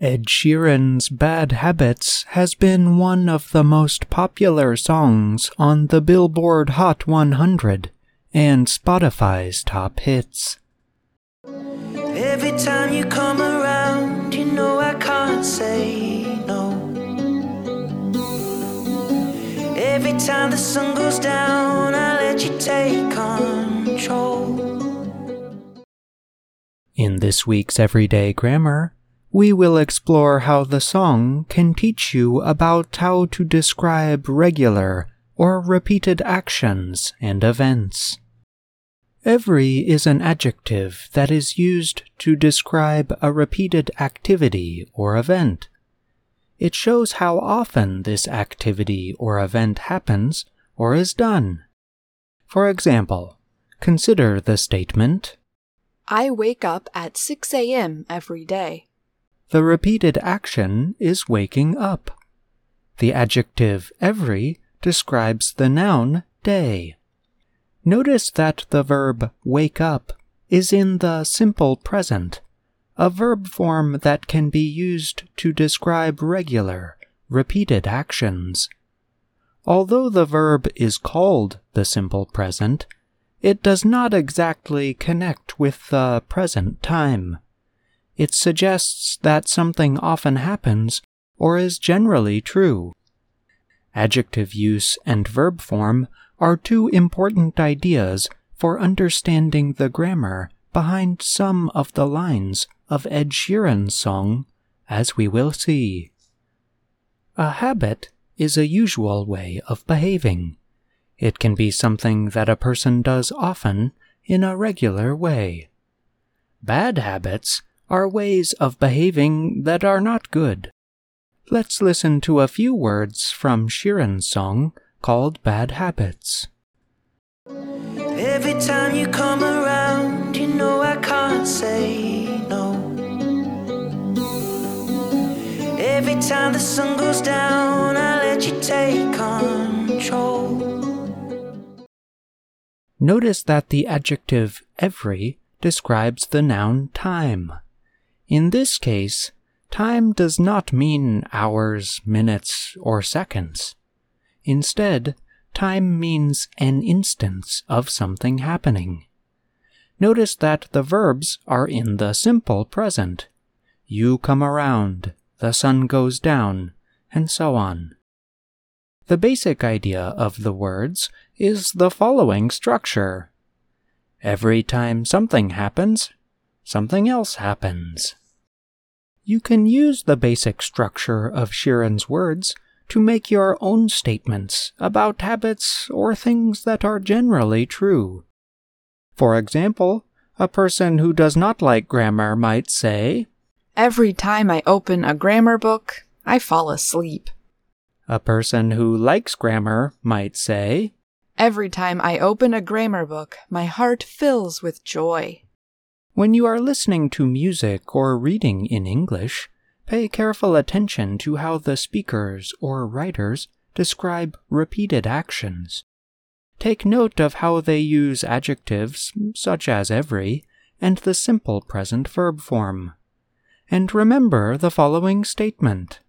Ed Sheeran's Bad Habits has been one of the most popular songs on the Billboard Hot 100 and Spotify's top hits. Every time you come around, you know I can't say no. Every time the sun goes down, I let you take control. In this week's Everyday Grammar, we will explore how the song can teach you about how to describe regular or repeated actions and events. Every is an adjective that is used to describe a repeated activity or event. It shows how often this activity or event happens or is done. For example, consider the statement, I wake up at 6 a.m. every day. The repeated action is waking up. The adjective every describes the noun day. Notice that the verb wake up is in the simple present, a verb form that can be used to describe regular, repeated actions. Although the verb is called the simple present, it does not exactly connect with the present time. It suggests that something often happens or is generally true. Adjective use and verb form are two important ideas for understanding the grammar behind some of the lines of Ed Sheeran's song, as we will see. A habit is a usual way of behaving. It can be something that a person does often in a regular way. Bad habits are ways of behaving that are not good. Let's listen to a few words from Sheeran's song called Bad Habits. Every time you come around, you know I can't say no. Every time the sun goes down, I let you take control. Notice that the adjective every describes the noun time. In this case, time does not mean hours, minutes, or seconds. Instead, time means an instance of something happening. Notice that the verbs are in the simple present. You come around, the sun goes down, and so on. The basic idea of the words is the following structure. Every time something happens, something else happens. You can use the basic structure of Sheeran's words to make your own statements about habits or things that are generally true. For example, a person who does not like grammar might say, Every time I open a grammar book, I fall asleep. A person who likes grammar might say, Every time I open a grammar book, my heart fills with joy. When you are listening to music or reading in English, pay careful attention to how the speakers or writers describe repeated actions. Take note of how they use adjectives, such as every, and the simple present verb form. And remember the following statement.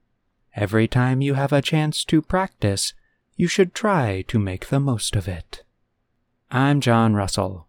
Every time you have a chance to practice, you should try to make the most of it. I'm John Russell.